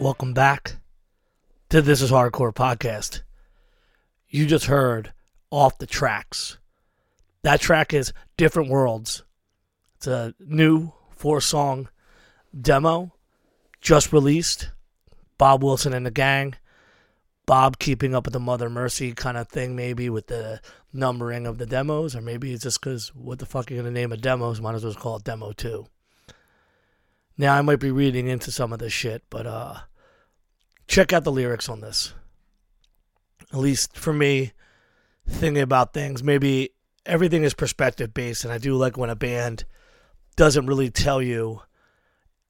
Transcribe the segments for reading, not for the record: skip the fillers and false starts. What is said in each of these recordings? Welcome back to This Is Hardcore Podcast. You just heard Off the Tracks. That track is Different Worlds. It's a new 4-song demo just released. Bob Wilson and the gang. Bob keeping up with the Mother Mercy kind of thing, maybe with the numbering of the demos, or maybe it's just because what the fuck are you going to name a demo? So might as well call it Demo 2. Now I might be reading into some of this shit, but check out the lyrics on this. At least for me, thinking about things, maybe everything is perspective based, and I do like when a band doesn't really tell you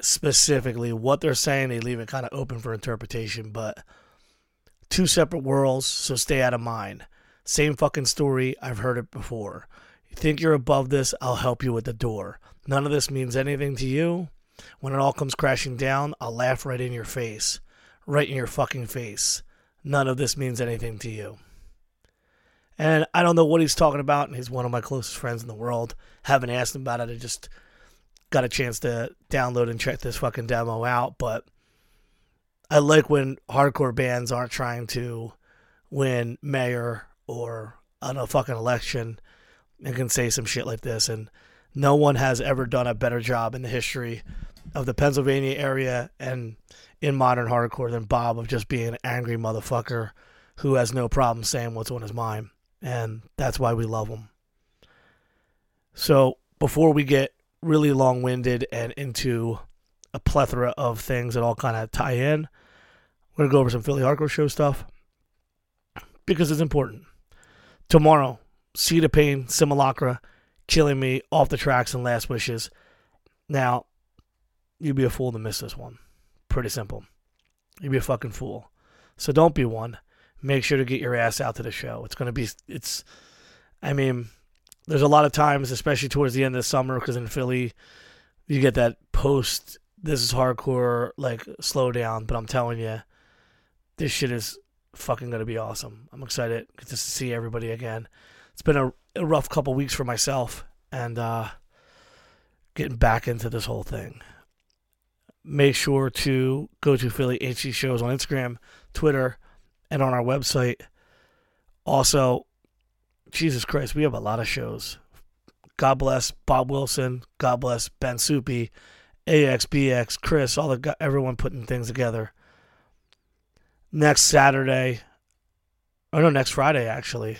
specifically what they're saying. They leave it kind of open for interpretation, but two separate worlds, so stay out of mine. Same fucking story, I've heard it before. You think you're above this, I'll help you at the door. None of this means anything to you. When it all comes crashing down, I'll laugh right in your face. Right in your fucking face. None of this means anything to you. And I don't know what he's talking about, and he's one of my closest friends in the world. Haven't asked him about it. I just got a chance to download and check this fucking demo out, but I like when hardcore bands aren't trying to win mayor or a fucking election and can say some shit like this, and no one has ever done a better job in the history of the Pennsylvania area and in modern hardcore than Bob of just being an angry motherfucker who has no problem saying what's on his mind. And that's why we love him. So before we get really long-winded and into a plethora of things that all kind of tie in, we're going to go over some Philly Hardcore Show stuff because it's important. Tomorrow, Seed of Pain, Simulacra, Killing Me, Off the Tracks, and Last Wishes. Now, you'd be a fool to miss this one. Pretty simple. You'd be a fucking fool. So don't be one. Make sure to get your ass out to the show. It's going to be, there's a lot of times, especially towards the end of the summer, because in Philly, you get that post, this is hardcore, like, slowdown, but I'm telling you, this shit is fucking going to be awesome. I'm excited just to see everybody again. It's been a rough couple weeks for myself, and getting back into this whole thing. Make sure to go to Philly HC Shows on Instagram, Twitter, and on our website. Also, Jesus Christ, we have a lot of shows. God bless Bob Wilson. God bless Ben Soupy, AX, BX, Chris, everyone putting things together. Next Friday, actually.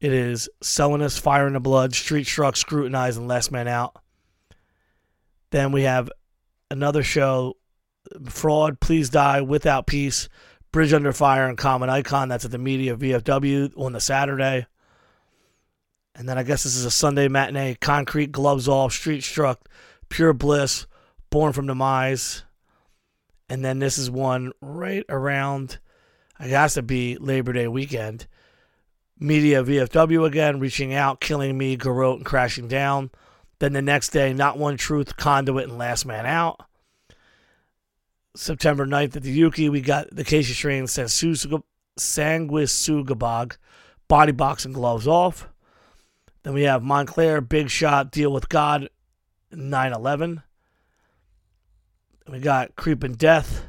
It is Selling Us Fire in the Blood, Street Struck, Scrutinizing Last Men Out. Then we have another show, Fraud, Please Die, Without Peace, Bridge Under Fire, and Common Icon. That's at the Media VFW on the Saturday. And then I guess this is a Sunday matinee, Concrete, Gloves Off, Street Struck, Pure Bliss, Born from Demise. And then this is one right around, I guess it'd be Labor Day weekend. Media VFW again, Reaching Out, Killing Me, Garrote, and Crashing Down. Then the next day, Not One Truth, Conduit, and Last Man Out. September 9th at the Yuki, we got the Casey Train, Sanguisugabog, Body Box, and Gloves Off. Then we have Montclair, Big Shot, Deal with God, 9/11. We got Creeping Death,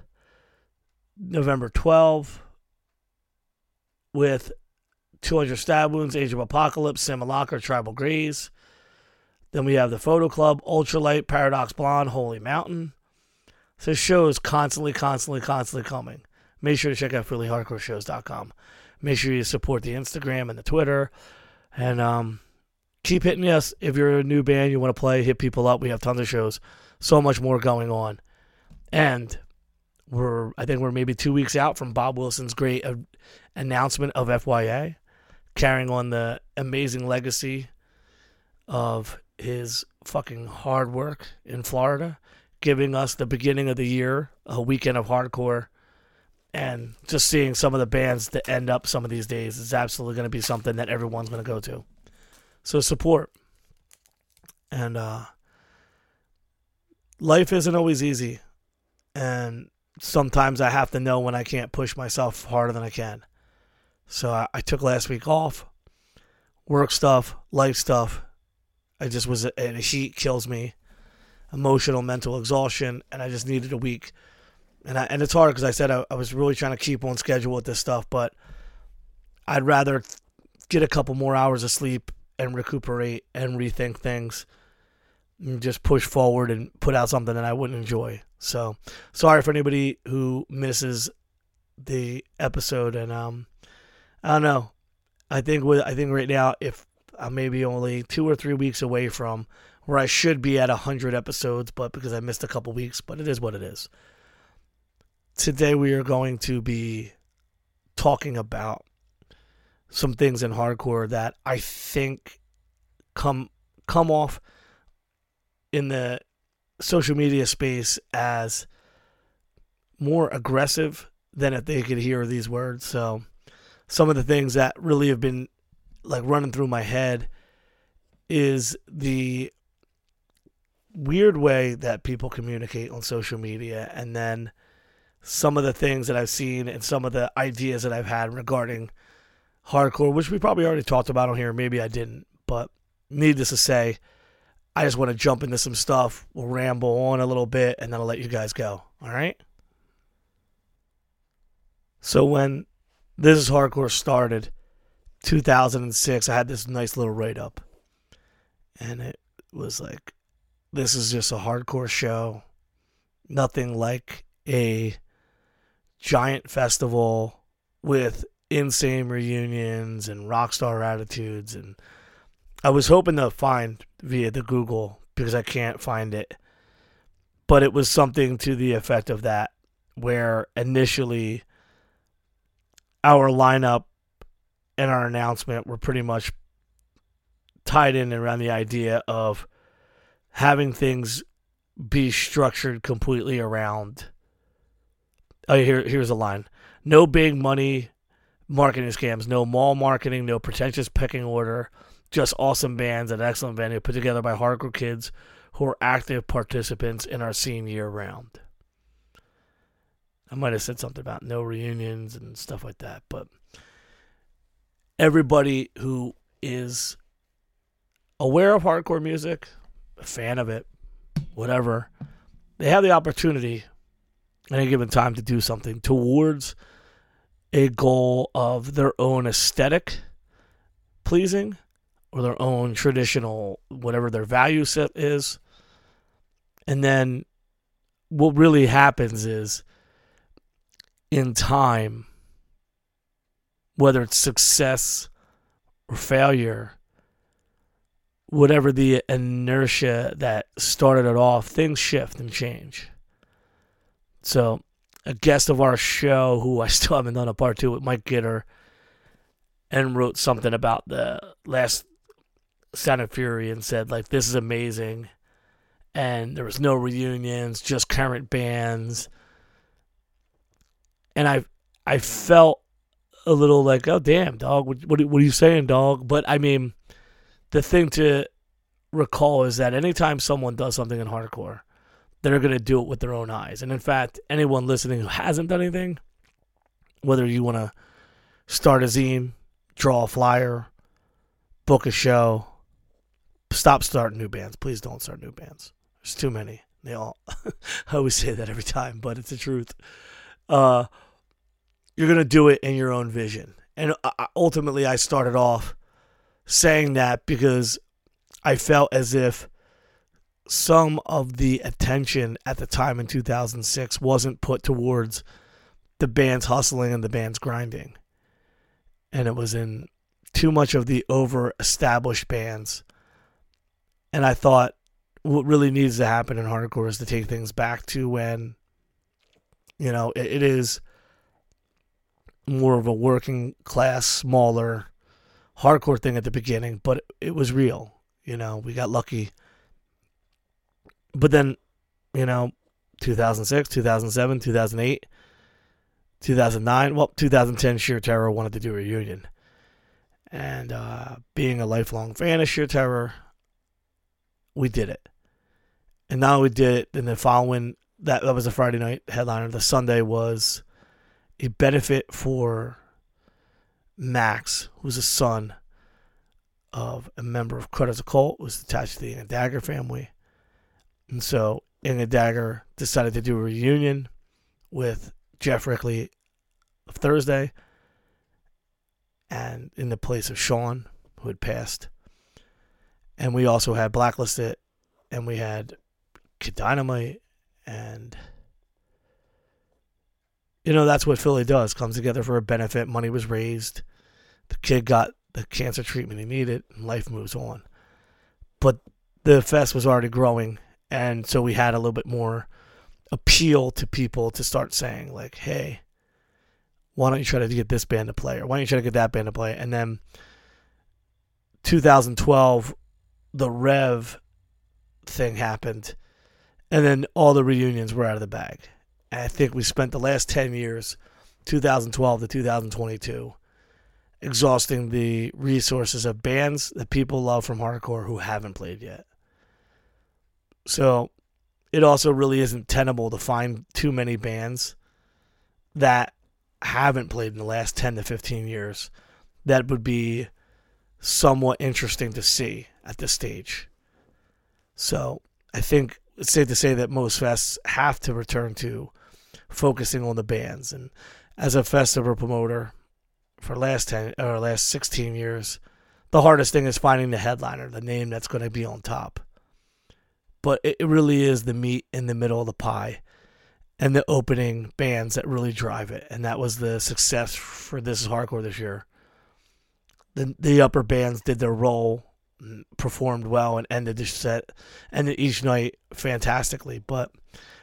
November 12th, with 200 Stab Wounds, Age of Apocalypse, Simulacra, Tribal Graze. Then we have the Photo Club, Ultralight, Paradox Blonde, Holy Mountain. So this show is constantly coming. Make sure to check out PhillyHardcoreShows.com. Make sure you support the Instagram and the Twitter. And keep hitting us. If you're a new band, you want to play, hit people up. We have tons of shows. So much more going on. And I think we're maybe 2 weeks out from Bob Wilson's great announcement of FYA. Carrying on the amazing legacy of his fucking hard work in Florida, giving us the beginning of the year, a weekend of hardcore, and just seeing some of the bands that end up some of these days is absolutely going to be something that everyone's going to go to. So support. And life isn't always easy, and sometimes I have to know when I can't push myself harder than I can. So I took last week off, work stuff, life stuff. I just was, and heat kills me, emotional, mental exhaustion, and I just needed a week And it's hard because I said I was really trying to keep on schedule with this stuff, but I'd rather get a couple more hours of sleep and recuperate and rethink things and just push forward and put out something that I wouldn't enjoy. So sorry for anybody who misses the episode. And I don't know. I think right now, if I'm maybe only 2 or 3 weeks away from where I should be at 100 episodes, but because I missed a couple weeks, but it is what it is. Today we are going to be talking about some things in hardcore that I think come off in the social media space as more aggressive than if they could hear these words. So some of the things that really have been like running through my head is the weird way that people communicate on social media, and then some of the things that I've seen and some of the ideas that I've had regarding hardcore, which we probably already talked about on here. Maybe I didn't, but needless to say, I just want to jump into some stuff. We'll ramble on a little bit, and then I'll let you guys go. All right? So when This Is Hardcore started, 2006, I had this nice little write-up. And it was like, this is just a hardcore show. Nothing like a giant festival with insane reunions and rock star attitudes. And I was hoping to find via the Google, because I can't find it, but it was something to the effect of that, where initially our lineup and our announcement were pretty much tied in around the idea of having things be structured completely around, oh, here's a line. No big money marketing scams, no mall marketing, no pretentious pecking order, just awesome bands at an excellent venue put together by hardcore kids who are active participants in our scene year round. I might have said something about no reunions and stuff like that, but everybody who is aware of hardcore music, a fan of it, whatever, they have the opportunity at any given time to do something towards a goal of their own aesthetic pleasing or their own traditional, whatever their value set is. And then what really happens is, in time, whether it's success or failure, whatever the inertia that started it off, things shift and change. So a guest of our show, who I still haven't done a part two with, Mike Gitter, and wrote something about the last Sound of Fury and said, like, this is amazing. And there was no reunions, just current bands. And I felt a little like, oh, damn, dog, what are you saying, dog? But, I mean, the thing to recall is that anytime someone does something in hardcore, they're going to do it with their own eyes. And in fact, anyone listening who hasn't done anything, whether you want to start a zine, draw a flyer, book a show, stop starting new bands. Please don't start new bands. There's too many. I always say that every time, but it's the truth. You're going to do it in your own vision. And ultimately, I started off saying that because I felt as if some of the attention at the time in 2006 wasn't put towards the band's hustling and the band's grinding. And it was in too much of the over-established bands. And I thought what really needs to happen in hardcore is to take things back to when, you know, it is more of a working class, smaller hardcore thing at the beginning, but it was real. You know, we got lucky. But then, you know, 2006, 2007, 2008, 2009, well, 2010, Sheer Terror wanted to do a reunion. And being a lifelong fan of Sheer Terror, we did it. And not only did it, then the following, that was a Friday night headliner. The Sunday was a benefit for Max, who's a son of a member of Credits Occult, was attached to the Inna Dagger family. And so Inna Dagger decided to do a reunion with Jeff Rickley of Thursday, and in the place of Sean, who had passed. And we also had Blacklisted, and we had Kid Dynamite, and you know, that's what Philly does, comes together for a benefit. Money was raised, the kid got the cancer treatment he needed, and life moves on. But the fest was already growing, and so we had a little bit more appeal to people to start saying, like, hey, why don't you try to get this band to play, or why don't you try to get that band to play? And then 2012, the Rev thing happened, and then all the reunions were out of the bag. And I think we spent the last 10 years, 2012 to 2022, exhausting the resources of bands that people love from hardcore who haven't played yet. So it also really isn't tenable to find too many bands that haven't played in the last 10 to 15 years that would be somewhat interesting to see at this stage. So I think it's safe to say that most fests have to return to focusing on the bands. And as a festival promoter for last 16 years, the hardest thing is finding the headliner, the name that's going to be on top. But it really is the meat in the middle of the pie and the opening bands that really drive it. And that was the success for This Is Hardcore this year. The upper bands did their role, performed well, and ended the set, ended each night fantastically. But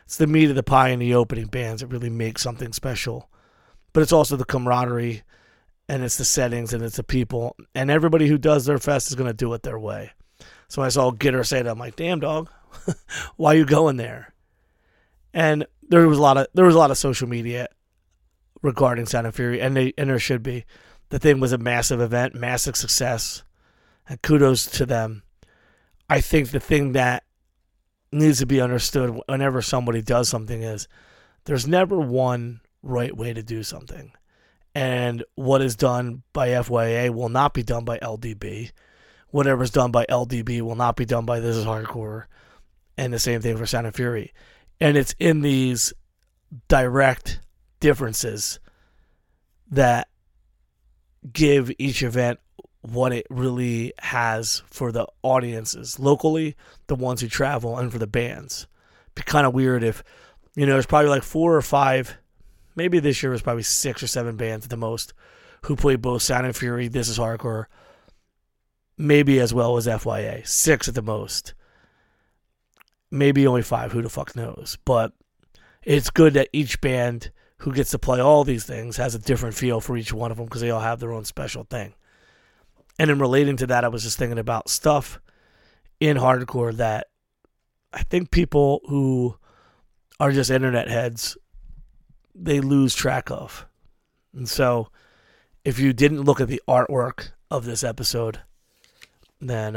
it's the meat of the pie and the opening bands that really make something special. But it's also the camaraderie, and it's the settings, and it's the people, and everybody who does their fest is going to do it their way. So I saw Gitter say that, I'm like, damn dog, why you going there? And there was a lot of social media regarding Sound of Fury, and there should be. The thing was a massive event, massive success, and kudos to them. I think the thing that needs to be understood whenever somebody does something is there's never one right way to do something. And what is done by FYA will not be done by LDB. Whatever's done by LDB will not be done by This Is Hardcore. And the same thing for Sound of Fury. And it's in these direct differences that give each event what it really has for the audiences locally, the ones who travel, and for the bands. It'd be kind of weird if, you know, there's probably like 4 or 5, maybe this year was probably 6 or 7 bands at the most who played both Sound of Fury, This Is Hardcore, maybe as well as FYA. 6 at the most. Maybe only 5, who the fuck knows. But it's good that each band who gets to play all these things has a different feel for each one of them, because they all have their own special thing. And in relating to that, I was just thinking about stuff in hardcore that I think people who are just internet heads, they lose track of. And so if you didn't look at the artwork of this episode, then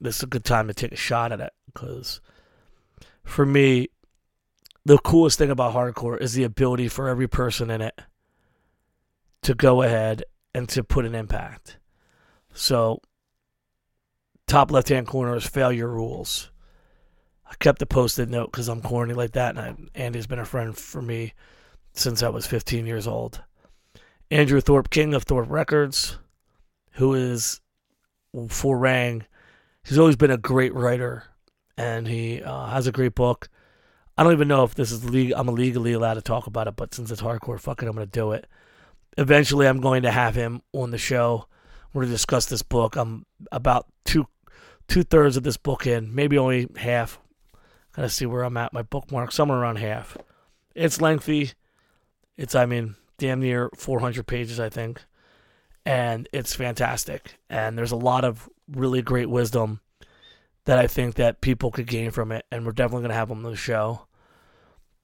this is a good time to take a shot at it, because for me, the coolest thing about hardcore is the ability for every person in it to go ahead and to put an impact. So, top left-hand corner is failure rules. I kept the post-it note because I'm corny like that, and Andy's been a friend for me since I was 15 years old. Andrew Thorpe, King of Thorpe Records, who is foraying. He's always been a great writer, and he has a great book. I don't even know if this is legal. I'm legally allowed to talk about it, but since it's hardcore, fuck it, I'm going to do it. Eventually, I'm going to have him on the show. We're going to discuss this book. I'm about two-thirds of this book in, maybe only half. Got to see where I'm at. My bookmark, somewhere around half. It's lengthy. It's, I mean, damn near 400 pages, I think. And it's fantastic. And there's a lot of really great wisdom that I think that people could gain from it, and we're definitely going to have them on the show.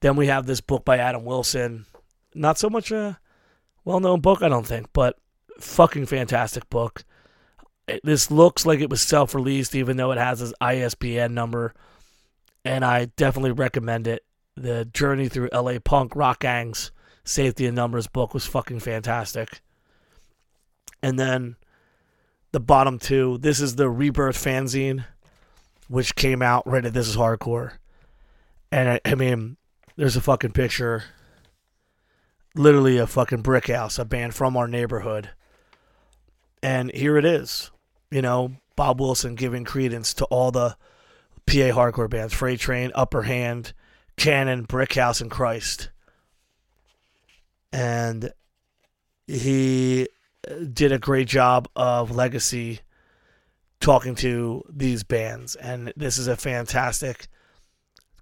Then we have this book by Adam Wilson. Not so much a well-known book, I don't think, but fucking fantastic book. This looks like it was self-released, even though it has his ISBN number, and I definitely recommend it. The Journey Through LA Punk, Rock Gangs, Safety and Numbers book was fucking fantastic. And then the bottom two, this is the Rebirth fanzine, which came out right at This Is Hardcore. And I mean, there's a fucking picture literally a fucking brick house, a band from our neighborhood. And here it is, you know, Bob Wilson giving credence to all the PA hardcore bands, Freight Train, Upper Hand, Cannon, Brick House, and Christ. And he did a great job of legacy talking to these bands. And this is a fantastic,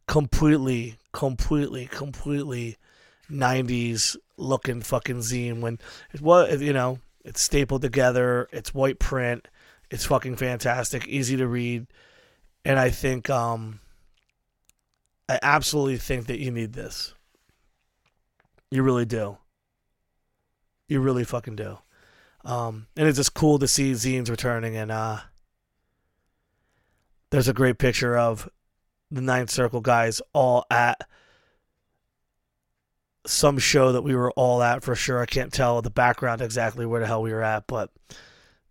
completely 90s looking fucking zine when it was, you know, it's stapled together, it's white print, it's fucking fantastic, easy to read. And I think, I absolutely think that you need this. You really do. You really fucking do. And it's just cool to see zines returning. And there's a great picture of the Ninth Circle guys all at some show that we were all at for sure. I can't tell the background exactly where the hell we were at, but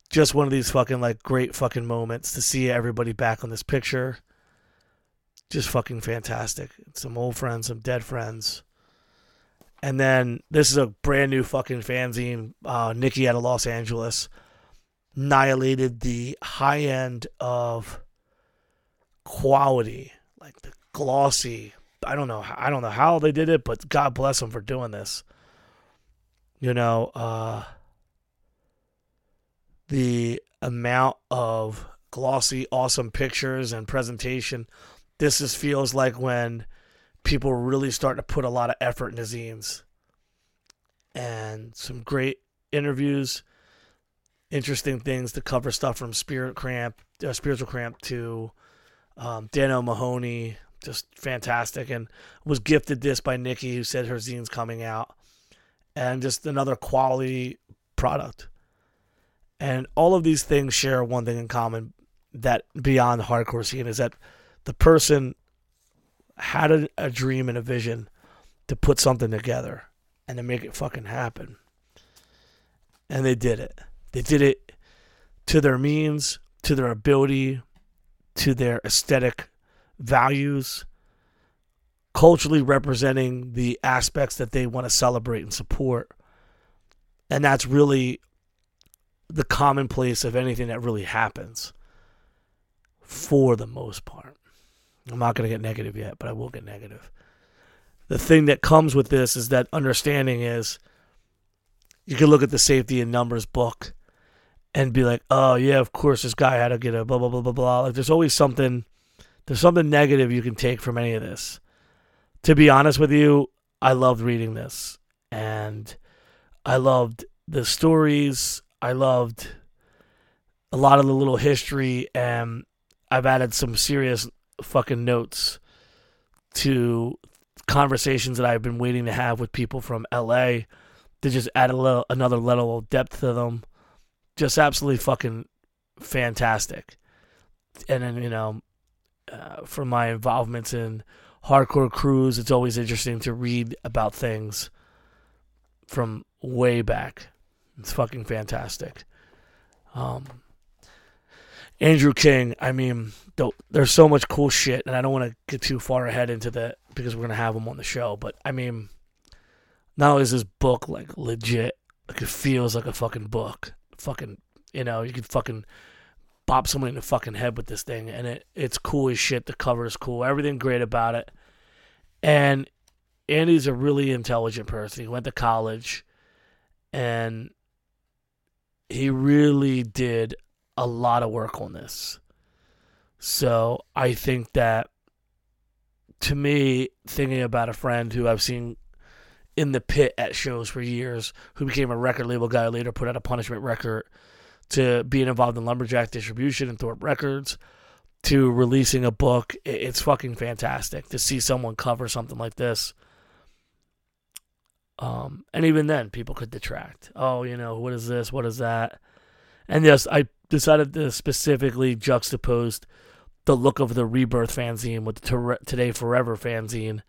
just one of these fucking like great fucking moments to see everybody back on this picture. Just fucking fantastic. Some old friends, some dead friends. And then this is a brand new fucking fanzine. Nikki out of Los Angeles annihilated the high end of quality, like the glossy. I don't know how they did it, but God bless them for doing this. You know, the amount of glossy, awesome pictures and presentation. This just feels like when people really start to put a lot of effort into zines. And some great interviews, interesting things to cover, stuff from Spiritual Cramp to Dan O'Mahony, just fantastic. And was gifted this by Nikki, who said her zine's coming out. And just another quality product. And all of these things share one thing in common that beyond the hardcore scene is that the person had a dream and a vision to put something together and to make it fucking happen. And they did it. They did it to their means, to their ability, to their aesthetic values, culturally representing the aspects that they want to celebrate and support. And that's really the commonplace of anything that really happens for the most part. I'm not going to get negative yet, but I will get negative. The thing that comes with this is that understanding is you can look at the Safety in Numbers book and be like, oh yeah, of course this guy had to get a blah, blah, blah, blah, blah. Like there's always something, there's something negative you can take from any of this. To be honest with you, I loved reading this and I loved the stories. I loved a lot of the little history, and I've added some serious fucking notes to conversations that I've been waiting to have with people from LA to just add another level of depth to them. Just absolutely fucking fantastic. And then, you know, from my involvements in hardcore crews, it's always interesting to read about things from way back. It's fucking fantastic. Andrew King, I mean, there's so much cool shit, and I don't want to get too far ahead into that because we're going to have him on the show, but I mean, not only is this book like legit, like it feels like a fucking book. Fucking, you know, you could fucking bop somebody in the fucking head with this thing, and it's cool as shit. The cover is cool. Everything great about it. And Andy's a really intelligent person. He went to college, and he really did a lot of work on this. So I think that, to me, thinking about a friend who I've seen in the pit at shows for years, who became a record label guy, later put out a Punishment record, to being involved in Lumberjack distribution and Thorpe Records, to releasing a book, it's fucking fantastic to see someone cover something like this. And even then, people could detract. Oh, you know, what is this? What is that? And yes, I decided to specifically juxtapose the look of the Rebirth fanzine with the Today Forever fanzine,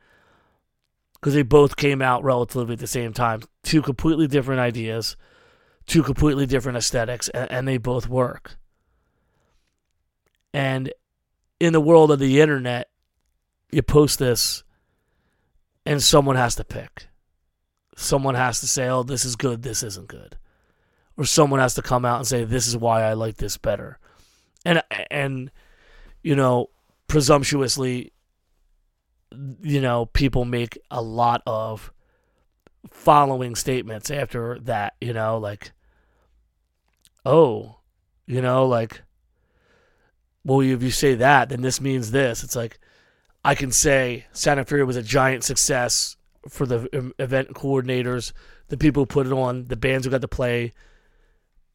because they both came out relatively at the same time. Two completely different ideas, two completely different aesthetics, and they both work. And in the world of the internet, you post this, and someone has to pick. someone has to say, oh, this is good, this isn't good. Or someone has to come out and say, this is why I like this better. And you know, presumptuously, you know, people make a lot of following statements after that, you know, like, oh, you know, like, well, if you say that, then this means this. It's like, I can say Sound of Fury was a giant success for the event coordinators, the people who put it on, the bands who got to play,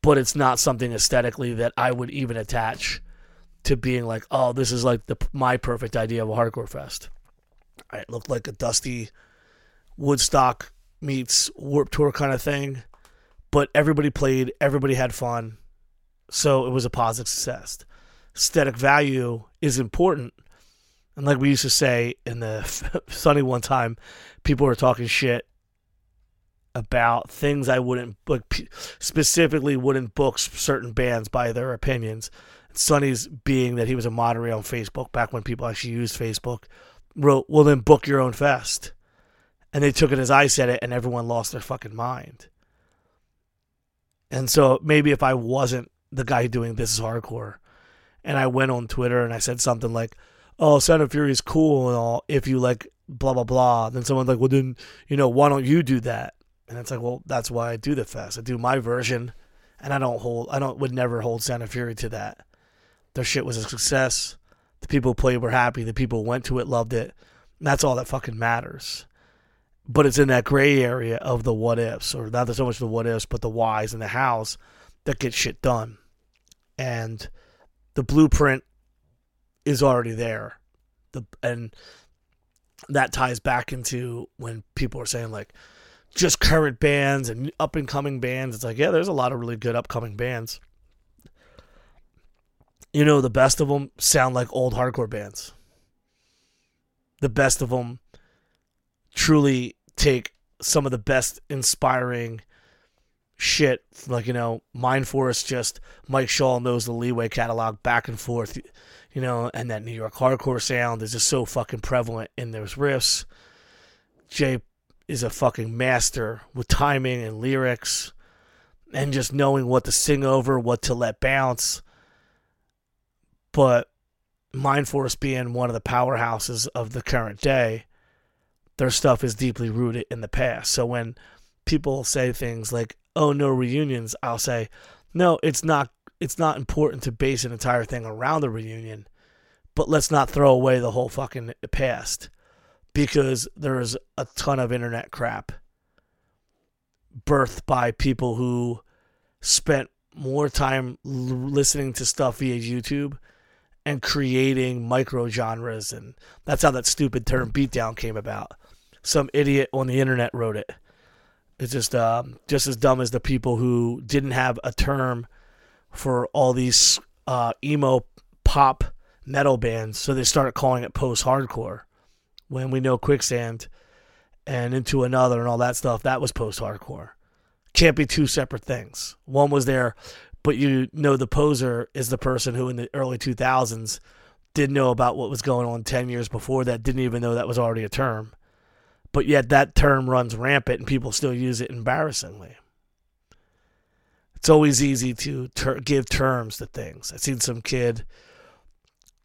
but it's not something aesthetically that I would even attach to being like, oh, this is like my perfect idea of a hardcore fest. It looked like a dusty Woodstock meets Warped Tour kind of thing, but everybody played, everybody had fun, so it was a positive success. Aesthetic value is important, and like we used to say in the Sunny one time, people were talking shit about things I wouldn't book, specifically wouldn't book certain bands by their opinions. Sunny's, being that he was a moderator on Facebook back when people actually used Facebook, wrote, well, then book your own fest. And they took it as I said it, and everyone lost their fucking mind. And so maybe if I wasn't the guy doing This Is Hardcore, and I went on Twitter and I said something like, oh, Sound of Fury is cool and all, if you like blah, blah, blah. Then someone's like, well, then, you know, why don't you do that? And it's like, well, that's why I do the fest. I do my version, and I would never hold Sound of Fury to that. Their shit was a success. The people who played were happy. The people who went to it loved it. And that's all that fucking matters. But it's in that gray area of the what ifs, or not so much the what ifs, but the whys and the hows that get shit done. And the blueprint is already there. And that ties back into when people are saying, like, just current bands and up and coming bands. It's like, yeah, there's a lot of really good upcoming bands. You know, the best of them sound like old hardcore bands. The best of them truly take some of the best inspiring shit. Like, you know, Mindforce, just Mike Shaw knows the Leeway catalog back and forth, you know, and that New York hardcore sound is just so fucking prevalent in those riffs. Jay is a fucking master with timing and lyrics and just knowing what to sing over, what to let bounce. But Mindforce being one of the powerhouses of the current day, their stuff is deeply rooted in the past. So when people say things like, oh, no reunions, I'll say, no, it's not important to base an entire thing around a reunion, but let's not throw away the whole fucking past, because there's a ton of internet crap birthed by people who spent more time listening to stuff via YouTube and creating micro genres, and that's how that stupid term beatdown came about. Some idiot on the internet wrote it. It's just as dumb as the people who didn't have a term for all these emo pop metal bands, so they started calling it post-hardcore. When we know Quicksand and Into Another and all that stuff, that was post-hardcore. Can't be two separate things. One was there, but you know, the poser is the person who in the early 2000s didn't know about what was going on 10 years before that, didn't even know that was already a term. But yet that term runs rampant and people still use it embarrassingly. It's always easy to give terms to things. I've seen some kid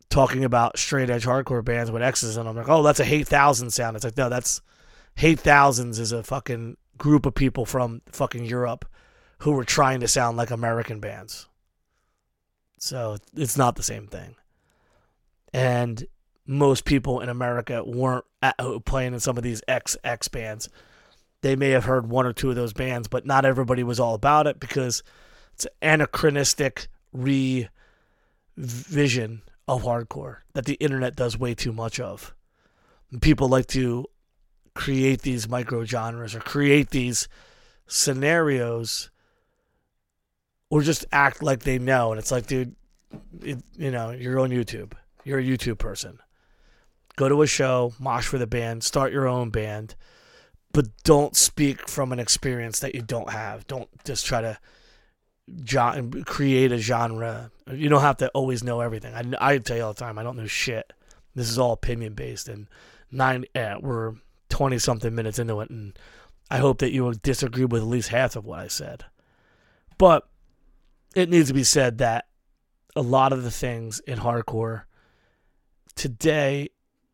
talking about straight edge hardcore bands with X's, and I'm like, oh, that's a Hate Thousands sound. It's like, no, that's Hate Thousands is a fucking group of people from fucking Europe who were trying to sound like American bands. So it's not the same thing. And most people in America weren't playing in some of these XX bands. They may have heard one or two of those bands, but not everybody was all about it, because it's an anachronistic revision of hardcore that the internet does way too much of. And people like to create these micro genres or create these scenarios or just act like they know. And it's like, dude, you know, you're on YouTube. You're a YouTube person. Go to a show, mosh for the band, start your own band, but don't speak from an experience that you don't have. Don't just try to create a genre. You don't have to always know everything. I tell you all the time, I don't know shit. This is all opinion based, and we're 20 something minutes into it, and I hope that you disagree with at least half of what I said. But it needs to be said that a lot of the things in hardcore today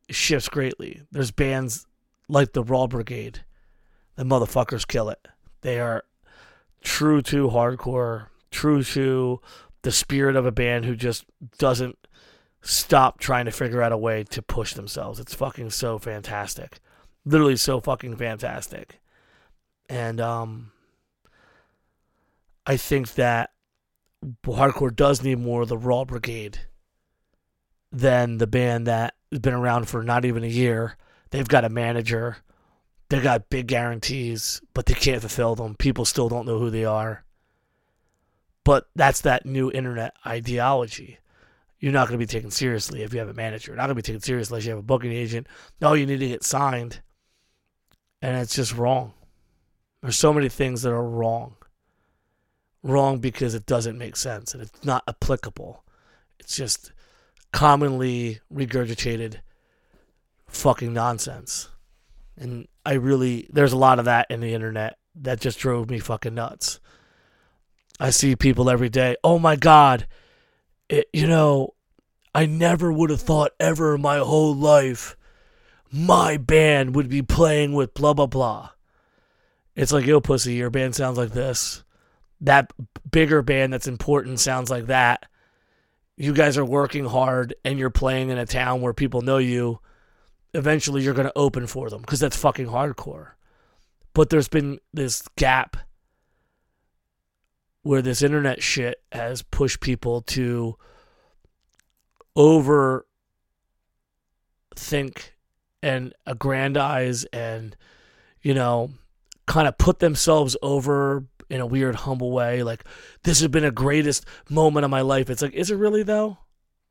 shifts greatly. There's bands like the Raw Brigade. The motherfuckers kill it. They are true to hardcore, true to the spirit of a band who just doesn't stop trying to figure out a way to push themselves. It's fucking so fantastic. Literally so fucking fantastic. And I think that hardcore does need more of the Raw Brigade than the band that has been around for not even a year. They've got a manager. They've got big guarantees, but they can't fulfill them. People still don't know who they are. But that's that new internet ideology. You're not going to be taken seriously if you have a manager. You're not going to be taken seriously unless you have a booking agent. No, you need to get signed. And it's just wrong. There's so many things that are wrong. Wrong because it doesn't make sense and it's not applicable. It's just commonly regurgitated fucking nonsense. And there's a lot of that in the internet that just drove me fucking nuts. I see people every day, oh my God, I never would have thought ever in my whole life my band would be playing with blah, blah, blah. It's like, yo, pussy, your band sounds like this. That bigger band that's important sounds like that. You guys are working hard and you're playing in a town where people know you. Eventually, you're going to open for them because that's fucking hardcore. But there's been this gap where this internet shit has pushed people to overthink and aggrandize and, kind of put themselves over in a weird, humble way. Like, this has been the greatest moment of my life. It's like, is it really, though?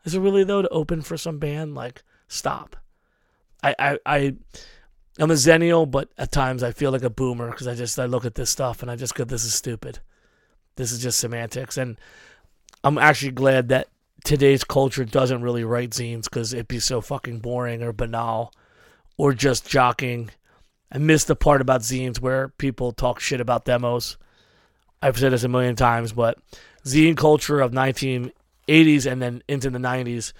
Is it really, though, to open for some band? Like, stop. I'm a Xennial, but at times I feel like a boomer because I look at this stuff and I just go, this is stupid. This is just semantics. And I'm actually glad that today's culture doesn't really write zines because it'd be so fucking boring or banal or just jockeying. I miss the part about zines where people talk shit about demos. I've said this a million times, but zine culture of 1980s and then into the 90s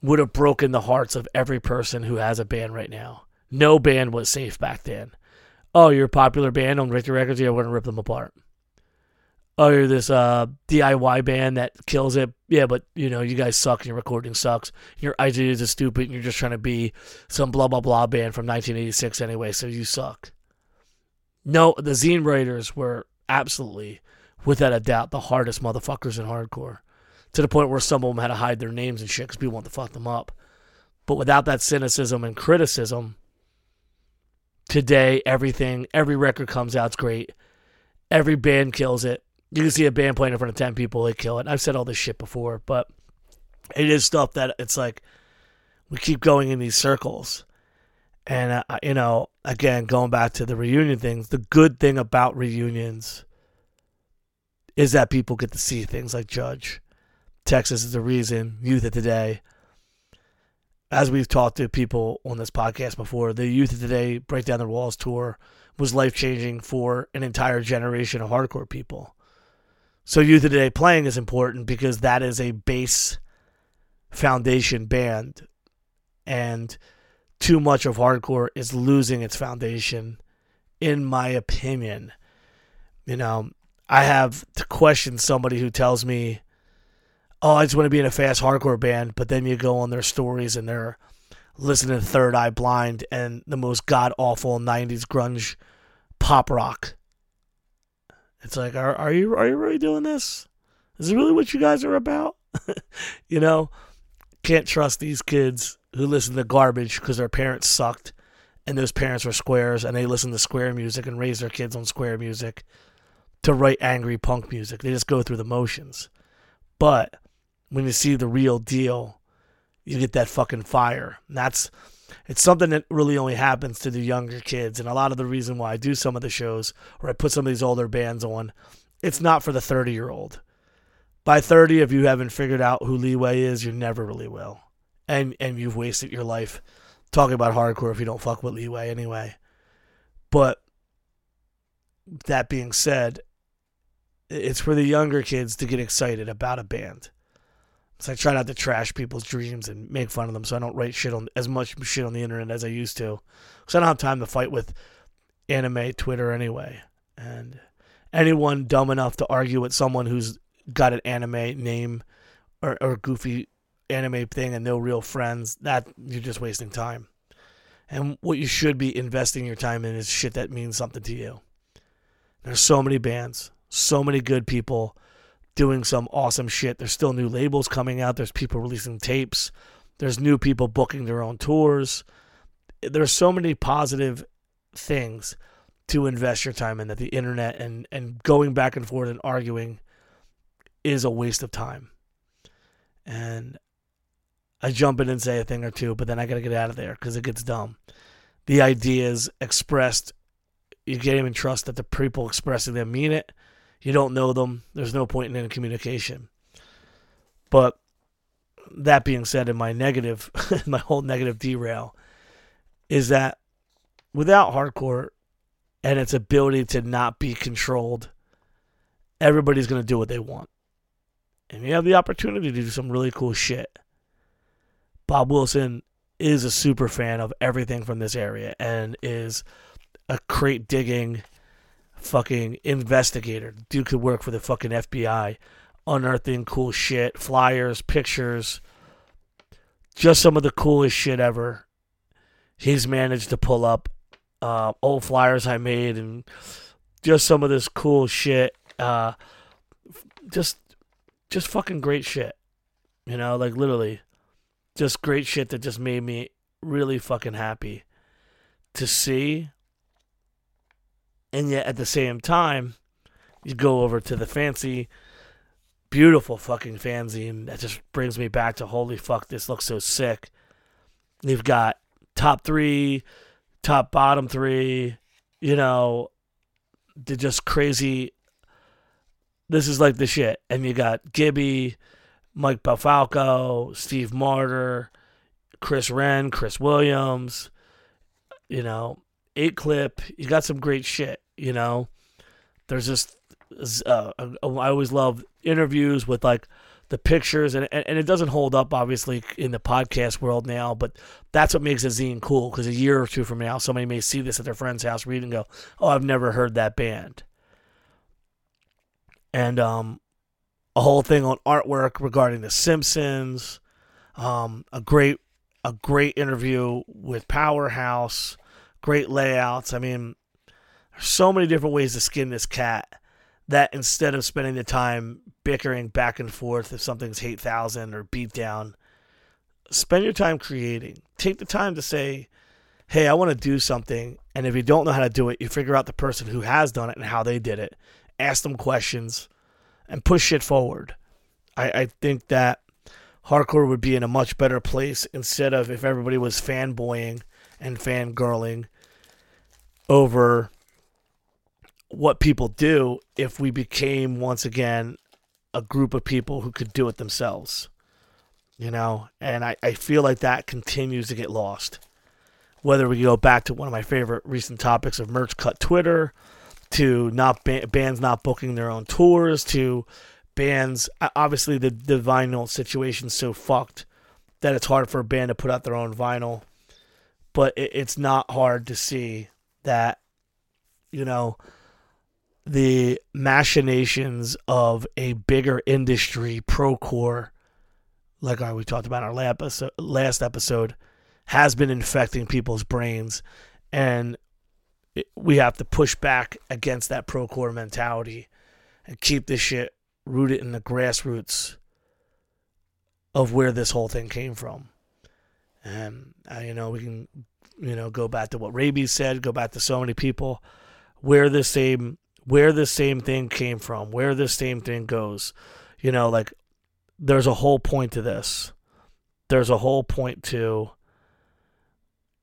would have broken the hearts of every person who has a band right now. No band was safe back then. Oh, you're a popular band on Victor Records? Yeah, we're going to rip them apart. Oh, you're this DIY band that kills it. Yeah, but, you guys suck and your recording sucks. Your ideas are stupid and you're just trying to be some blah, blah, blah band from 1986 anyway, so you suck. No, the zine writers were absolutely, without a doubt, the hardest motherfuckers in hardcore. To the point where some of them had to hide their names and shit because people wanted to fuck them up. But without that cynicism and criticism, today, every record comes out, it's great. Every band kills it. You can see a band playing in front of 10 people, they kill it. I've said all this shit before, but it is stuff that it's like we keep going in these circles. And, again, going back to the reunion things, the good thing about reunions is that people get to see things like Judge. Texas is the reason, Youth of Today. As we've talked to people on this podcast before, the Youth of Today Break Down Their Walls tour was life-changing for an entire generation of hardcore people. So Youth of Today playing is important because that is a base foundation band. And too much of hardcore is losing its foundation, in my opinion. I have to question somebody who tells me, oh, I just want to be in a fast hardcore band, but then you go on their stories and they're listening to Third Eye Blind and the most god-awful 90s grunge pop rock. It's like, are you really doing this? Is it really what you guys are about? Can't trust these kids who listen to garbage because their parents sucked and those parents were squares and they listen to square music and raise their kids on square music to write angry punk music. They just go through the motions. But when you see the real deal, you get that fucking fire. And it's something that really only happens to the younger kids. And a lot of the reason why I do some of the shows or I put some of these older bands on, it's not for the 30-year-old. By 30, if you haven't figured out who Leeway is, you never really will. And you've wasted your life talking about hardcore if you don't fuck with Leeway anyway. But that being said, it's for the younger kids to get excited about a band. So I try not to trash people's dreams and make fun of them, so I don't write shit on as much shit on the internet as I used to, because I don't have time to fight with anime Twitter anyway. And anyone dumb enough to argue with someone who's got an anime name or goofy anime thing and no real friends, that you're just wasting time. And what you should be investing your time in is shit that means something to you. There's so many bands, so many good people doing some awesome shit. There's still new labels coming out. There's people releasing tapes. There's new people booking their own tours. There's so many positive things to invest your time in that the internet and going back and forth and arguing is a waste of time. And I jump in and say a thing or two, but then I got to get out of there because it gets dumb. The ideas expressed, you can't even trust that the people expressing them mean it. You don't know them. There's no point in any communication. But that being said, in my negative, my whole negative derail, is that without hardcore and its ability to not be controlled, everybody's going to do what they want. And you have the opportunity to do some really cool shit. Bob Wilson is a super fan of everything from this area and is a crate digging fucking investigator. Dude could work for the fucking FBI, unearthing cool shit, flyers, pictures, just some of the coolest shit ever. He's managed to pull up old flyers I made and just some of this cool shit. Just fucking great shit. You know, like literally just great shit that just made me really fucking happy to see. And yet at the same time, you go over to the fancy, beautiful fucking fanzine that just brings me back to holy fuck, this looks so sick. You've got top three, top bottom three, you know, they're just crazy. This is like the shit. And you got Gibby, Mike Belfalco, Steve Martyr, Chris Wren, Chris Williams, you know, 8-Clip. You got some great shit, you know. There's just, I always love interviews with like the pictures, and it doesn't hold up obviously in the podcast world now, but that's what makes a zine cool, because a year or two from now, somebody may see this at their friend's house, read and go, oh, I've never heard that band. And a whole thing on artwork regarding The Simpsons, a great interview with Powerhouse, great layouts. I mean, there's so many different ways to skin this cat that instead of spending the time bickering back and forth if something's 8,000 or beatdown, spend your time creating. Take the time to say, hey, I want to do something, and if you don't know how to do it, you figure out the person who has done it and how they did it. Ask them questions, and push it forward. I think that hardcore would be in a much better place instead of if everybody was fanboying and fangirling over what people do, if we became, once again, a group of people who could do it themselves. You know? And I feel like that continues to get lost. Whether we go back to one of my favorite recent topics of merch cut Twitter, to not bands not booking their own tours, to bands, obviously the vinyl situation's so fucked that it's hard for a band to put out their own vinyl, but it's not hard to see that, you know, the machinations of a bigger industry procore, like we talked about in our last episode, has been infecting people's brains, and we have to push back against that pro-core mentality and keep this shit rooted in the grassroots of where this whole thing came from. And, you know, we can, you know, go back to what Rabies said, go back to so many people, where the same thing came from, where the same thing goes. You know, like, there's a whole point to this. There's a whole point to,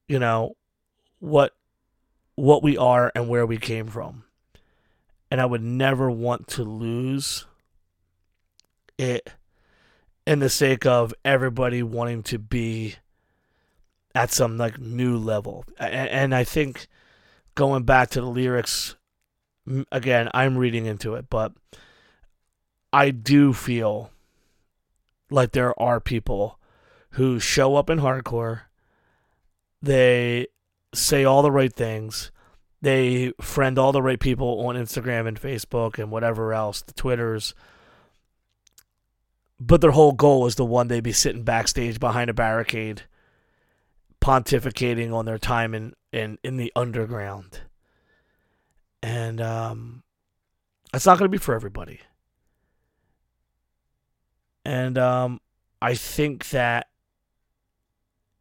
you know, what we are and where we came from. And I would never want to lose it in the sake of everybody wanting to be at some like new level. And I think going back to the lyrics Again, I'm reading into it, but I do feel like there are people who show up in hardcore, they say all the right things, they friend all the right people on Instagram and Facebook and whatever else, the Twitters, but their whole goal is the one they'd be sitting backstage behind a barricade pontificating on their time in the underground. And it's not going to be for everybody. And I think that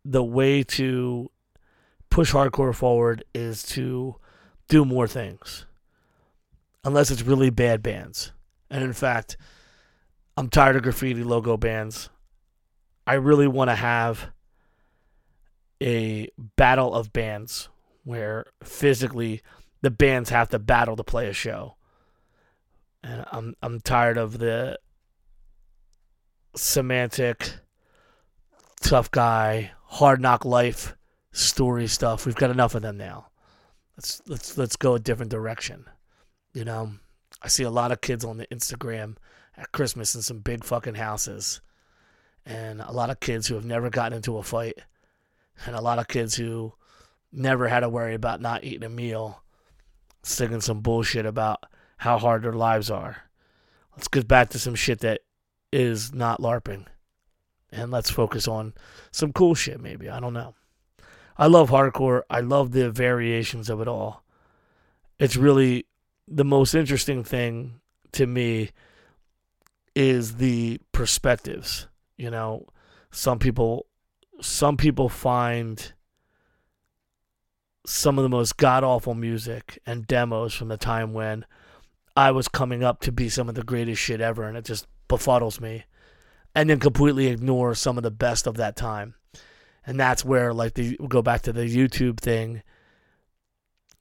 the way to push hardcore forward is to do more things. Unless it's really bad bands. And in fact, I'm tired of graffiti logo bands. I really want to have a battle of bands where physically the bands have to battle to play a show. And I'm tired of the semantic, tough guy, hard knock life story stuff. We've got enough of them now. Let's go a different direction. You know, I see a lot of kids on the Instagram at Christmas in some big fucking houses, and a lot of kids who have never gotten into a fight, and a lot of kids who never had to worry about not eating a meal, singing some bullshit about how hard their lives are. Let's get back to some shit that is not LARPing, and let's focus on some cool shit maybe. I don't know. I love hardcore. I love the variations of it all. It's really the most interesting thing to me is the perspectives. You know, some people find some of the most god-awful music and demos from the time when I was coming up to be some of the greatest shit ever, and it just befuddles me, and then completely ignore some of the best of that time. And that's where, like, we'll go back to the YouTube thing.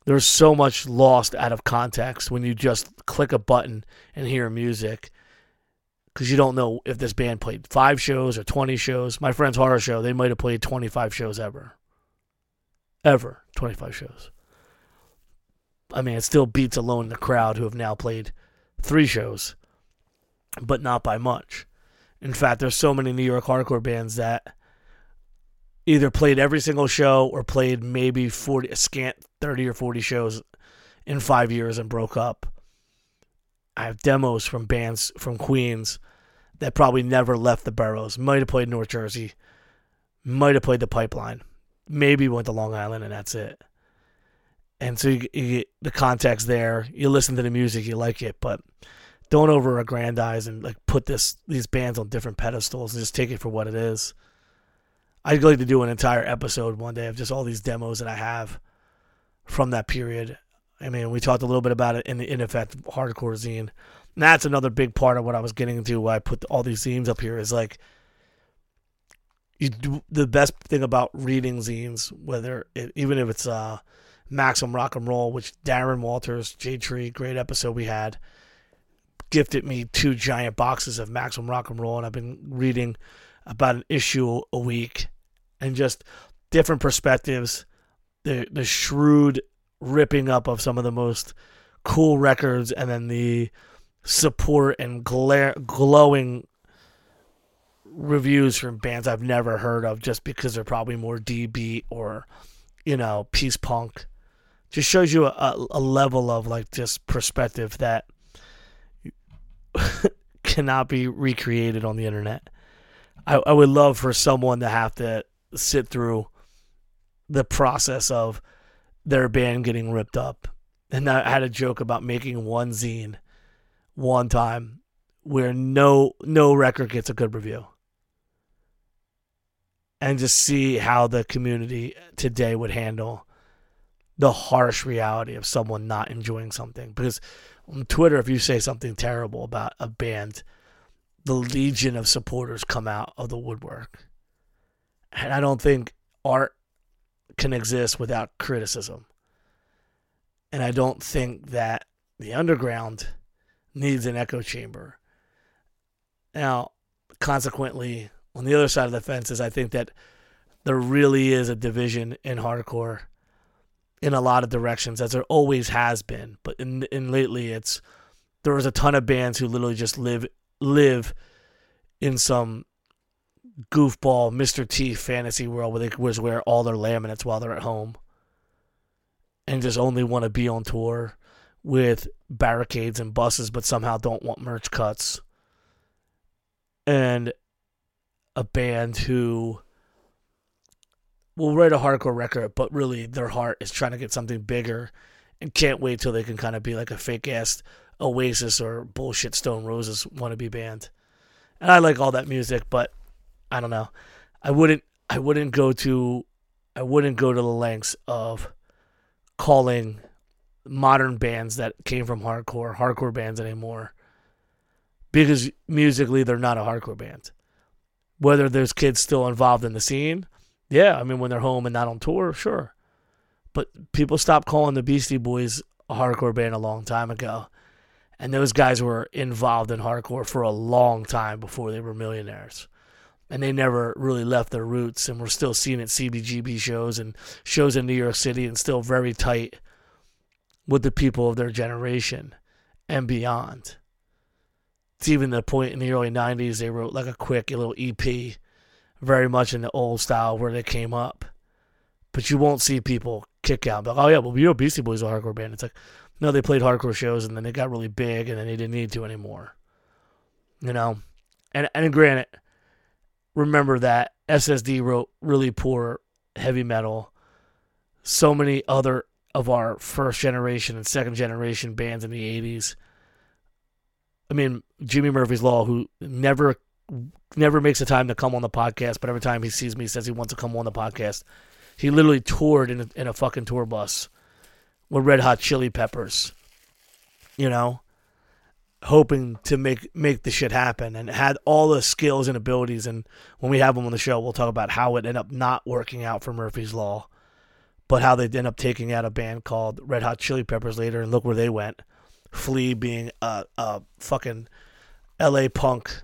There's so much lost out of context when you just click a button and hear music, because you don't know if this band played 5 shows or 20 shows. My friend's horror show, they might have played 25 shows ever. 25 shows. I mean, it still beats Alone in the Crowd, who have now played 3 shows, but not by much. In fact, there's so many New York hardcore bands that either played every single show or played maybe 30 or 40 shows in 5 years and broke up. I have demos from bands from Queens that probably never left the boroughs. Might have played North Jersey. Might have played the Pipeline. Maybe went to Long Island, and that's it. And so you get the context there. You listen to the music, you like it, but don't over-aggrandize and like put these bands on different pedestals and just take it for what it is. I'd like to do an entire episode one day of just all these demos that I have from that period. I mean, we talked a little bit about it in the Ineffective Hardcore zine. And that's another big part of what I was getting into, why I put all these zines up here, is like, the best thing about reading zines, even if it's Maximum Rock and Roll, which Darren Walters, J-Tree, great episode we had, gifted me 2 giant boxes of Maximum Rock and Roll, and I've been reading about an issue a week, and just different perspectives, the shrewd ripping up of some of the most cool records, and then the support and glowing reviews from bands I've never heard of just because they're probably more DB or, you know, peace punk. Just shows you a level of like just perspective that cannot be recreated on the internet. I would love for someone to have to sit through the process of their band getting ripped up. And I had a joke about making one zine one time where no record gets a good review. And just see how the community today would handle the harsh reality of someone not enjoying something. Because on Twitter, if you say something terrible about a band, the legion of supporters come out of the woodwork. And I don't think art can exist without criticism. And I don't think that the underground needs an echo chamber. Now, consequently, on the other side of the fence is I think that there really is a division in hardcore. in a lot of directions, as there always has been. But in lately, it's there was a ton of bands who literally just live in some goofball Mr. T fantasy world where they wear all their laminates while they're at home and just only want to be on tour with barricades and buses, but somehow don't want merch cuts. And a band who will write a hardcore record, but really their heart is trying to get something bigger and can't wait till they can kind of be like a fake-ass Oasis or bullshit Stone Roses wannabe band. And I like all that music, but I don't know. I wouldn't go to the lengths of calling modern bands that came from hardcore bands anymore, because musically they're not a hardcore band. Whether there's kids still involved in the scene, yeah, I mean, when they're home and not on tour, sure. But people stopped calling the Beastie Boys a hardcore band a long time ago, and those guys were involved in hardcore for a long time before they were millionaires. And they never really left their roots, and we're still seen at CBGB shows and shows in New York City, and still very tight with the people of their generation and beyond. It's even the point in the early 90s they wrote like a quick little EP, very much in the old style where they came up. But you won't see people kick out, like, oh yeah, well, you know, Beastie Boys are a hardcore band. It's like, no, they played hardcore shows and then they got really big and then they didn't need to anymore. You know? And granted, remember that SSD wrote really poor heavy metal. So many other of our first generation and second generation bands in the 80s. I mean, Jimmy Murphy's Law, who never makes the time to come on the podcast, but every time he sees me, he says he wants to come on the podcast. He literally toured in a fucking tour bus with Red Hot Chili Peppers, you know, hoping to make the shit happen, and had all the skills and abilities. And when we have him on the show, we'll talk about how it ended up not working out for Murphy's Law, but how they ended up taking out a band called Red Hot Chili Peppers later, and look where they went. Flea being a fucking LA punk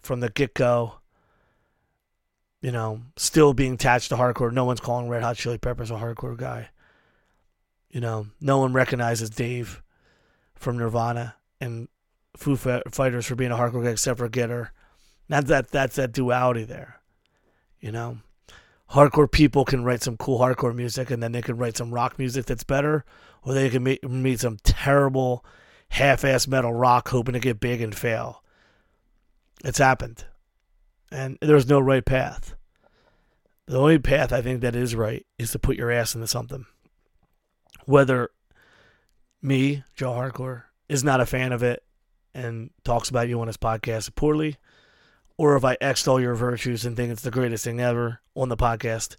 from the get-go, you know, still being attached to hardcore. No one's calling Red Hot Chili Peppers a hardcore guy. You know, no one recognizes Dave from Nirvana and Foo Fighters for being a hardcore guy except for Getter. That's that duality there, you know. Hardcore people can write some cool hardcore music, and then they can write some rock music that's better, or they can meet some terrible half-ass metal rock hoping to get big and fail. It's happened. And there's no right path. The only path I think that is right is to put your ass into something. Whether me, Joe Hardcore, is not a fan of it and talks about you on his podcast poorly, or if I extol your virtues and think it's the greatest thing ever on the podcast,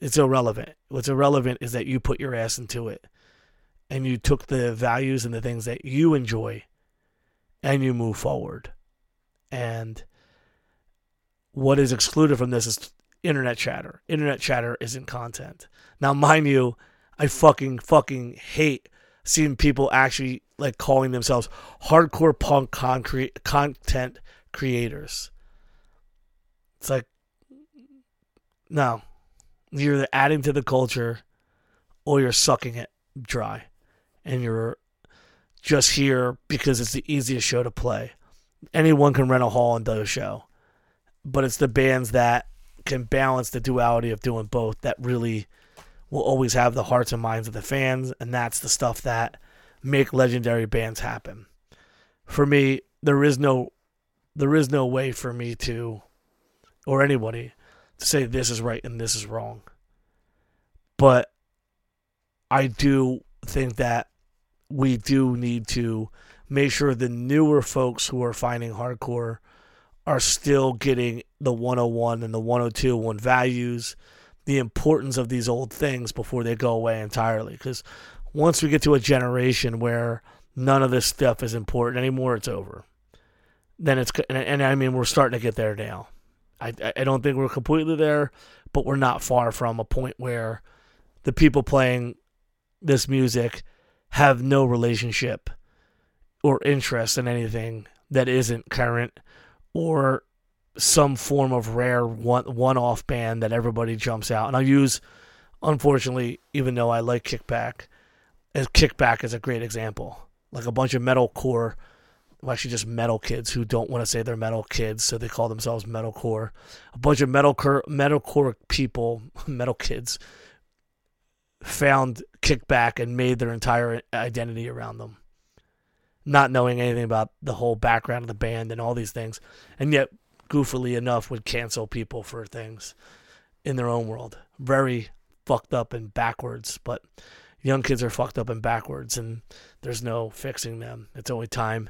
it's irrelevant. What's irrelevant is that you put your ass into it, and you took the values and the things that you enjoy, and you move forward. And what is excluded from this is internet chatter. Internet chatter isn't content. Now, mind you, I fucking hate seeing people actually like calling themselves hardcore punk content creators. It's like, no, you're either adding to the culture or you're sucking it dry, and you're just here because it's the easiest show to play. Anyone can rent a hall and do a show, but it's the bands that can balance the duality of doing both that really will always have the hearts and minds of the fans, and that's the stuff that make legendary bands happen. For me, there is no way for me to, or anybody, to say this is right and this is wrong. But I do think that we do need to make sure the newer folks who are finding hardcore are still getting the 101 and the 102 on values, the importance of these old things before they go away entirely. Because once we get to a generation where none of this stuff is important anymore, it's over. Then it's, and I mean, we're starting to get there now. I don't think we're completely there, but we're not far from a point where the people playing this music have no relationship or interest in anything that isn't current or some form of rare one-off band that everybody jumps out. And I'll use unfortunately, even though I like Kickback, and Kickback is a great example. Like a bunch of metalcore, well, actually just metal kids who don't want to say they're metal kids, so they call themselves metalcore. A bunch of metalcore people, metal kids, found Kickback and made their entire identity around them, not knowing anything about the whole background of the band and all these things, and yet, goofily enough, would cancel people for things in their own world. Very fucked up and backwards, but young kids are fucked up and backwards, and there's no fixing them. It's only time.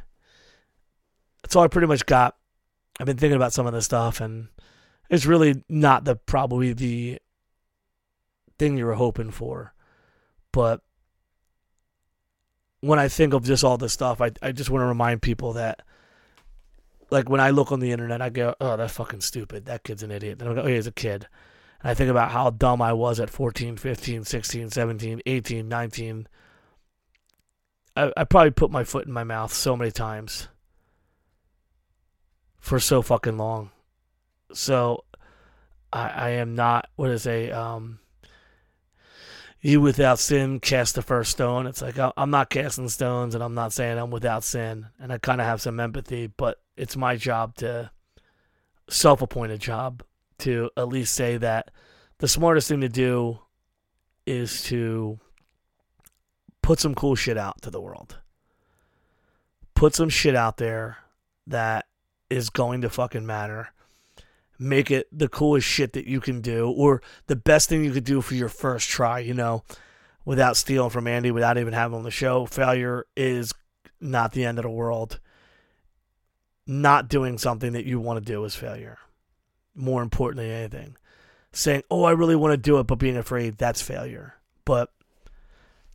That's all I pretty much got. I've been thinking about some of this stuff, and it's really not probably the thing you were hoping for, but when I think of just all this stuff, I just want to remind people that, like, when I look on the internet, I go, oh, that's fucking stupid. That kid's an idiot. Then I go, oh, yeah, he's a kid. And I think about how dumb I was at 14, 15, 16, 17, 18, 19. I probably put my foot in my mouth so many times for so fucking long. So I am not, you without sin cast the first stone. It's like, I'm not casting stones, and I'm not saying I'm without sin. And I kind of have some empathy, but it's my job to, self-appointed job, to at least say that the smartest thing to do is to put some cool shit out to the world. Put some shit out there that is going to fucking matter. Make it the coolest shit that you can do, or the best thing you could do for your first try, you know, without stealing from Andy, without even having him on the show. Failure is not the end of the world. Not doing something that you want to do is failure. More important than anything. Saying, oh, I really want to do it, but being afraid, that's failure. But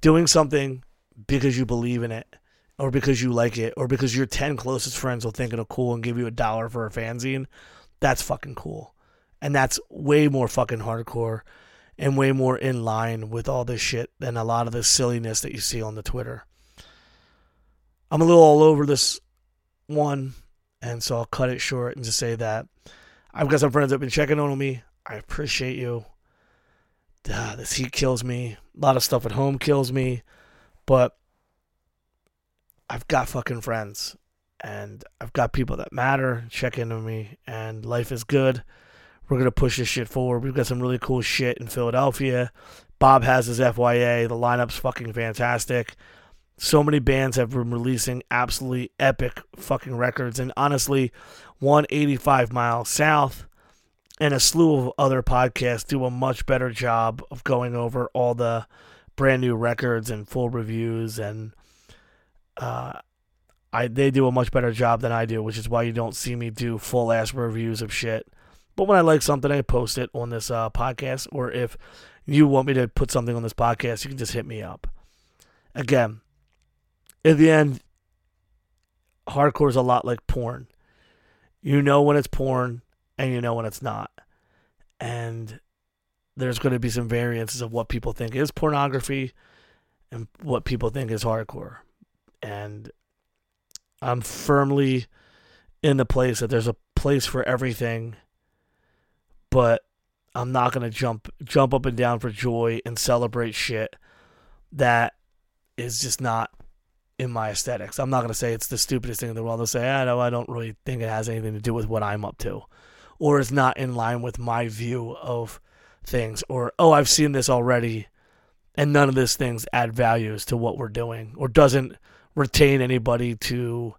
doing something because you believe in it, or because you like it, or because your 10 closest friends will think it'll cool and give you $1 for a fanzine, that's fucking cool. And that's way more fucking hardcore and way more in line with all this shit than a lot of this silliness that you see on the Twitter. I'm a little all over this one, and so I'll cut it short and just say that I've got some friends that have been checking on me. I appreciate you. This heat kills me. A lot of stuff at home kills me. But I've got fucking friends. And I've got people that matter check in on me, and life is good. We're going to push this shit forward. We've got some really cool shit in Philadelphia. Bob has his FYA. The lineup's fucking fantastic. So many bands have been releasing absolutely epic fucking records. And honestly, 185 miles south and a slew of other podcasts do a much better job of going over all the brand new records and full reviews, and they do a much better job than I do, which is why you don't see me do full-ass reviews of shit. But when I like something, I post it on this podcast, or if you want me to put something on this podcast, you can just hit me up. Again, in the end, hardcore is a lot like porn. You know when it's porn, and you know when it's not. And there's going to be some variances of what people think is pornography and what people think is hardcore. And I'm firmly in the place that there's a place for everything, but I'm not going to jump up and down for joy and celebrate shit that is just not in my aesthetics. I'm not going to say it's the stupidest thing in the world to say, I don't really think it has anything to do with what I'm up to, or it's not in line with my view of things, or, oh, I've seen this already, and none of these things add values to what we're doing, or doesn't retain anybody to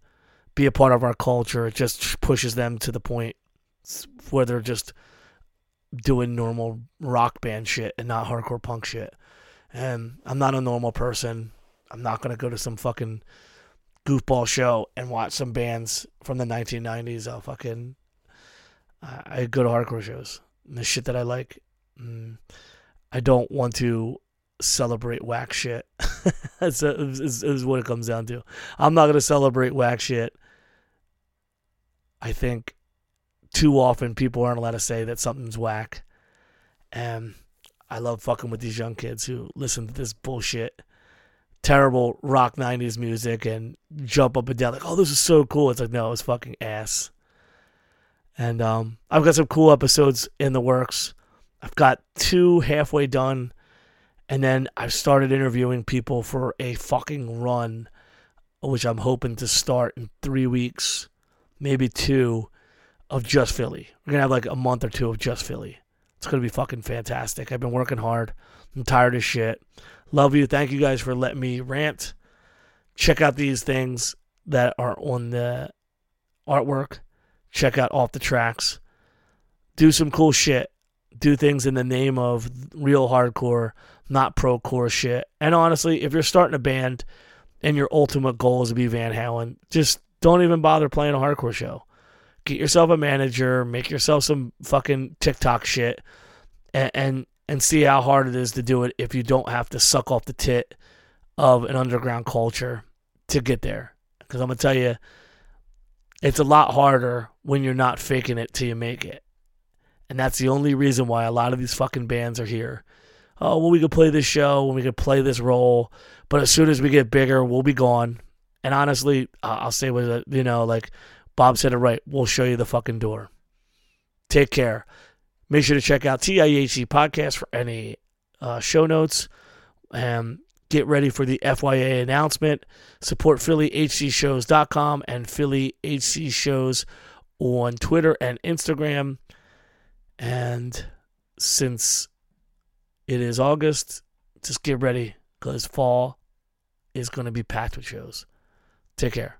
be a part of our culture. It just pushes them to the point where they're just doing normal rock band shit and not hardcore punk shit. And I'm not a normal person. I'm not going to go to some fucking goofball show and watch some bands from the 1990s. I go to hardcore shows and the shit that I like. I don't want to celebrate whack shit. That's is what it comes down to. I'm not going to celebrate whack shit. I think too often people aren't allowed to say that something's whack. And I love fucking with these young kids who listen to this bullshit, terrible rock 90s music and jump up and down like, oh, this is so cool. It's like, no, it's fucking ass. And I've got some cool episodes in the works. I've got two halfway done And then I've started interviewing people for a fucking run, which I'm hoping to start in 3 weeks, maybe 2, of just Philly. We're going to have like a month or 2 of just Philly. It's going to be fucking fantastic. I've been working hard. I'm tired as shit. Love you. Thank you guys for letting me rant. Check out these things that are on the artwork. Check out Off the Tracks. Do some cool shit. Do things in the name of real hardcore, not pro-core shit. And honestly, if you're starting a band and your ultimate goal is to be Van Halen, just don't even bother playing a hardcore show. Get yourself a manager, make yourself some fucking TikTok shit, and see how hard it is to do it if you don't have to suck off the tit of an underground culture to get there. Because I'm going to tell you, it's a lot harder when you're not faking it till you make it. And that's the only reason why a lot of these fucking bands are here. Oh, well, we could play this show and we could play this role, but as soon as we get bigger, we'll be gone. And honestly, I'll say, you know, like Bob said it right, we'll show you the fucking door. Take care. Make sure to check out TIHC Podcast for any show notes. And get ready for the FYA announcement. Support PhillyHCShows.com and PhillyHCShows on Twitter and Instagram. And since it is August, just get ready because fall is going to be packed with shows. Take care.